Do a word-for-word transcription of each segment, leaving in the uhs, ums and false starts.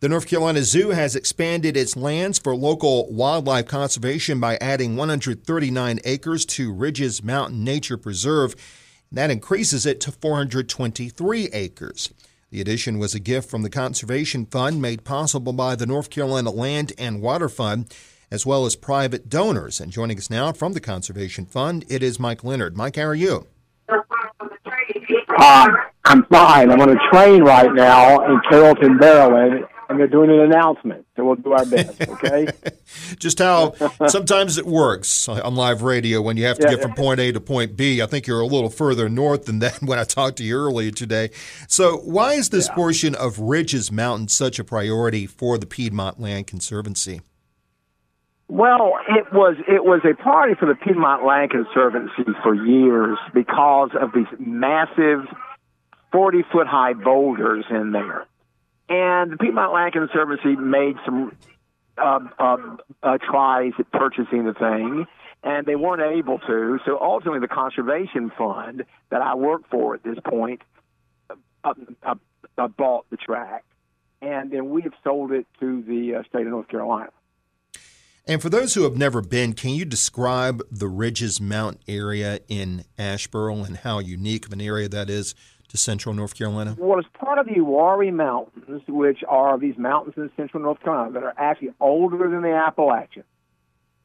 The North Carolina Zoo has expanded its lands for local wildlife conservation by adding one hundred thirty-nine acres to Ridges Mountain Nature Preserve. That increases it to four hundred twenty-three acres. The addition was a gift from the Conservation Fund made possible by the North Carolina Land and Water Fund, as well as private donors. And joining us now from the Conservation Fund, it is Mike Leonard. Mike, how are you? Uh, I'm fine. I'm on a train right now in Carrollton, Maryland. And they're doing an announcement, so we'll do our best, okay? Just how sometimes it works on live radio when you have to yeah, get yeah. from point A to point B. I think you're a little further north than that when I talked to you earlier today. So why is this yeah. portion of Ridges Mountain such a priority for the Piedmont Land Conservancy? Well, it was it was a priority for the Piedmont Land Conservancy for years because of these massive forty-foot-high boulders in there. And the Piedmont Land Conservancy made some uh, uh, uh, tries at purchasing the thing, and they weren't able to. So ultimately, the Conservation Fund that I work for at this point uh, uh, uh, bought the tract, and then we have sold it to the uh, state of North Carolina. And for those who have never been, can you describe the Ridges Mountain area in Asheboro and how unique of an area that is to central North Carolina? Well, it's part of the Uwharrie Mountains, which are these mountains in central North Carolina that are actually older than the Appalachians.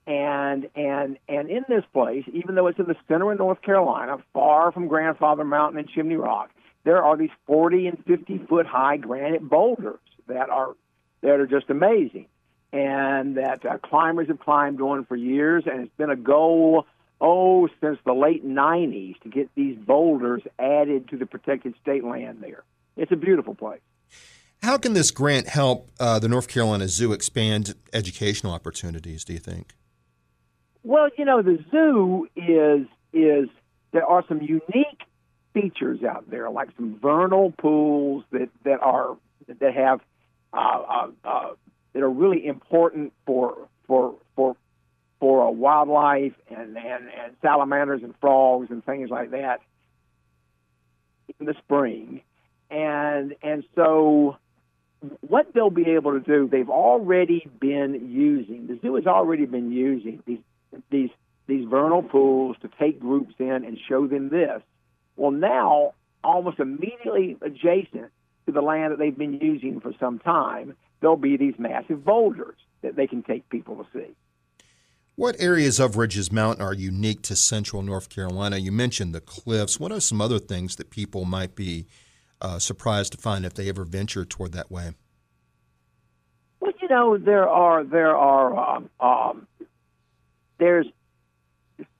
And and and in this place, even though it's in the center of North Carolina, far from Grandfather Mountain and Chimney Rock, there are these forty and fifty-foot-high granite boulders that are that are just amazing, and that uh, climbers have climbed on for years, and it's been a goal Oh, since the late nineties to get these boulders added to the protected state land there. It's a beautiful place. How can this grant help uh, the North Carolina Zoo expand educational opportunities, do you think? Well, you know, the zoo is, is there are some unique features out there, like some vernal pools that, that are that have uh, uh, uh, that are really important for for for. for wildlife and, and, and salamanders and frogs and things like that in the spring. And and so what they'll be able to do, they've already been using, the zoo has already been using these these these vernal pools to take groups in and show them this. Well, now, almost immediately adjacent to the land that they've been using for some time, there'll be these massive boulders that they can take people to see. What areas of Ridges Mountain are unique to central North Carolina? You mentioned the cliffs. What are some other things that people might be uh, surprised to find if they ever venture toward that way? Well, you know, there are there are um, um, there's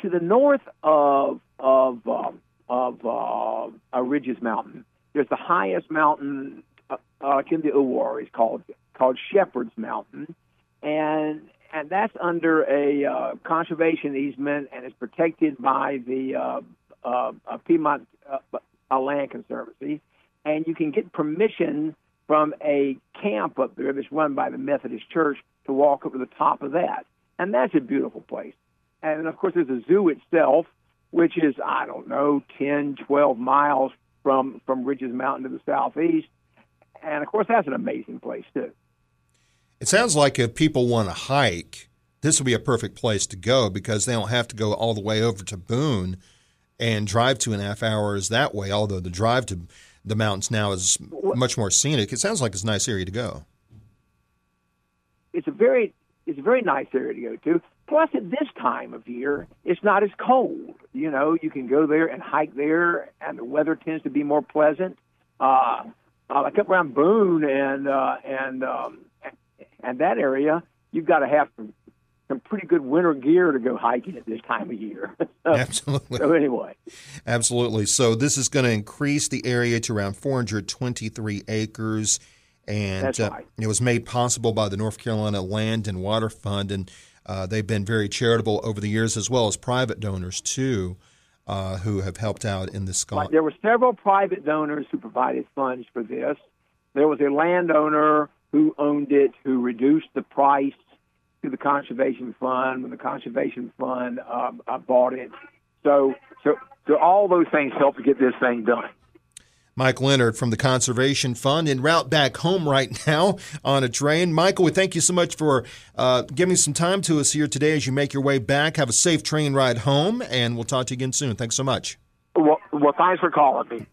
to the north of of um, of uh, uh, Ridges Mountain. There's the highest mountain uh, uh, in the Uwharrie. It's called called Shepherd's Mountain, and And that's under a uh, conservation easement, and it's protected by the uh, uh, Piedmont uh, Land Conservancy. And you can get permission from a camp up there that's run by the Methodist Church to walk up to the top of that. And that's a beautiful place. And, of course, there's the zoo itself, which is, I don't know, ten, twelve miles from, from Ridges Mountain to the southeast. And, of course, that's an amazing place, too. It sounds like if people want to hike, this would be a perfect place to go because they don't have to go all the way over to Boone and drive two and a half hours that way, although the drive to the mountains now is much more scenic. It sounds like it's a nice area to go. It's a very it's a very nice area to go to. Plus, at this time of year, it's not as cold. You know, you can go there and hike there, and the weather tends to be more pleasant. Uh, like up around Boone and uh, and um, And that area, you've got to have some, some pretty good winter gear to go hiking at this time of year. so, Absolutely. So anyway. Absolutely. So this is going to increase the area to around four hundred twenty-three acres. And That's right. uh, it was made possible by the North Carolina Land and Water Fund. And uh, they've been very charitable over the years, as well as private donors, too, uh, who have helped out in this cause. There were several private donors who provided funds for this. There was a landowner who owned it, who reduced the price to the Conservation Fund when the Conservation Fund uh, bought it. So, so, so all those things helped to get this thing done. Mike Leonard from the Conservation Fund en route back home right now on a train. Michael, we thank you so much for uh, giving some time to us here today as you make your way back. Have a safe train ride home, and we'll talk to you again soon. Thanks so much. Well, well thanks for calling me.